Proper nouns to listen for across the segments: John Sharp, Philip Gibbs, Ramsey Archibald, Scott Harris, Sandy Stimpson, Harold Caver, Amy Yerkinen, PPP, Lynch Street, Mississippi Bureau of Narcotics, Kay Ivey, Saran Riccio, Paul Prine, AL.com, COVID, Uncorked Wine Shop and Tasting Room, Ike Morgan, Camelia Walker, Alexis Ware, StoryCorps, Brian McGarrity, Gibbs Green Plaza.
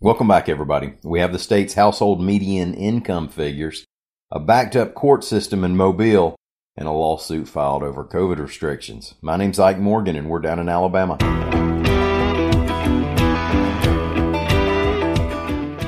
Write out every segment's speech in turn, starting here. Welcome back, everybody. We have the state's household median income figures, a backed-up court system in Mobile, and a lawsuit filed over COVID restrictions. My name's Ike Morgan, and we're down in Alabama.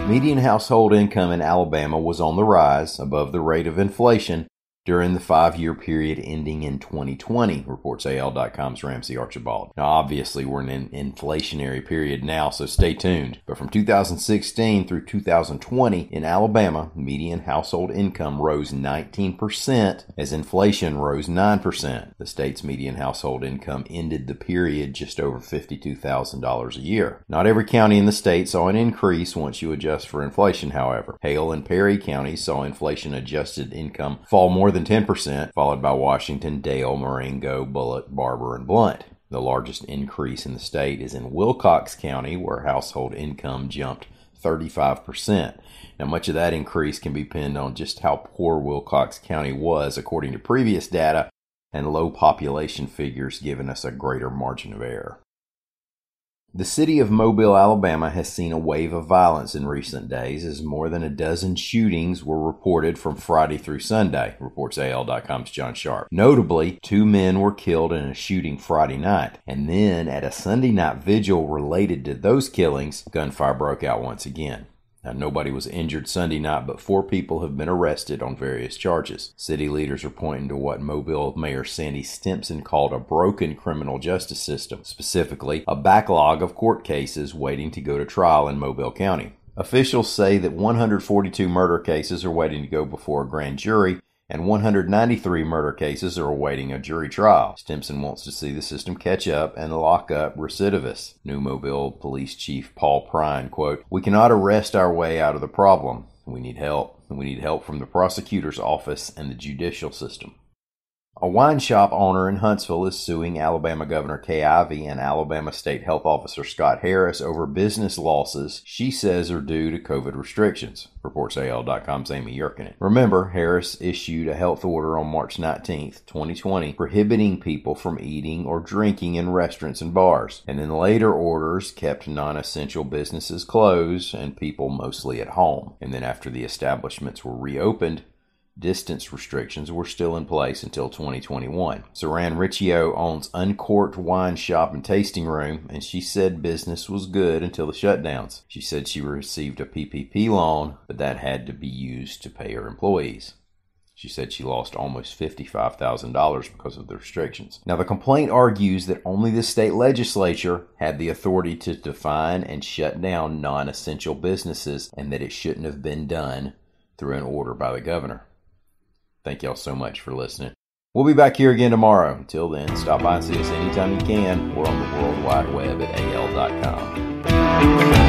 Median household income in Alabama was on the rise above the rate of inflation during the five-year period ending in 2020, reports AL.com's Ramsey Archibald. Now, obviously, we're in an inflationary period now, so stay tuned. But from 2016 through 2020, in Alabama, median household income rose 19% as inflation rose 9%. The state's median household income ended the period just over $52,000 a year. Not every county in the state saw an increase once you adjust for inflation, however. Hale and Perry counties saw inflation-adjusted income fall more than 10%, followed by Washington, Dale, Marengo, Bullitt, Barber, and Blount. The largest increase in the state is in Wilcox County, where household income jumped 35%. Now, much of that increase can be pinned on just how poor Wilcox County was, according to previous data, and low population figures giving us a greater margin of error. The city of Mobile, Alabama has seen a wave of violence in recent days as more than a dozen shootings were reported from Friday through Sunday, reports AL.com's John Sharp. Notably, two men were killed in a shooting Friday night, and then at a Sunday night vigil related to those killings, gunfire broke out once again. Now, nobody was injured Sunday night, but four people have been arrested on various charges. City leaders are pointing to what Mobile Mayor Sandy Stimpson called a broken criminal justice system, specifically a backlog of court cases waiting to go to trial in Mobile County. Officials say that 142 murder cases are waiting to go before a grand jury, and 193 murder cases are awaiting a jury trial. Stimpson wants to see the system catch up and lock up recidivists. New Mobile Police Chief Paul Prine, quote, "We cannot arrest our way out of the problem. We need help. We need help from the prosecutor's office and the judicial system." A wine shop owner in Huntsville is suing Alabama Governor Kay Ivey and Alabama State Health Officer Scott Harris over business losses she says are due to COVID restrictions, reports AL.com's Amy Yerkinen. Remember, Harris issued a health order on March 19, 2020, prohibiting people from eating or drinking in restaurants and bars, and then later orders kept non-essential businesses closed and people mostly at home. And then after the establishments were reopened, distance restrictions were still in place until 2021. Saran Riccio owns Uncorked Wine Shop and Tasting Room, and she said business was good until the shutdowns. She said she received a PPP loan, but that had to be used to pay her employees. She said she lost almost $55,000 because of the restrictions. Now, the complaint argues that only the state legislature had the authority to define and shut down non-essential businesses, and that it shouldn't have been done through an order by the governor. Thank y'all so much for listening. We'll be back here again tomorrow. Until then, stop by and see us anytime you can. We're on the World Wide Web at AL.com.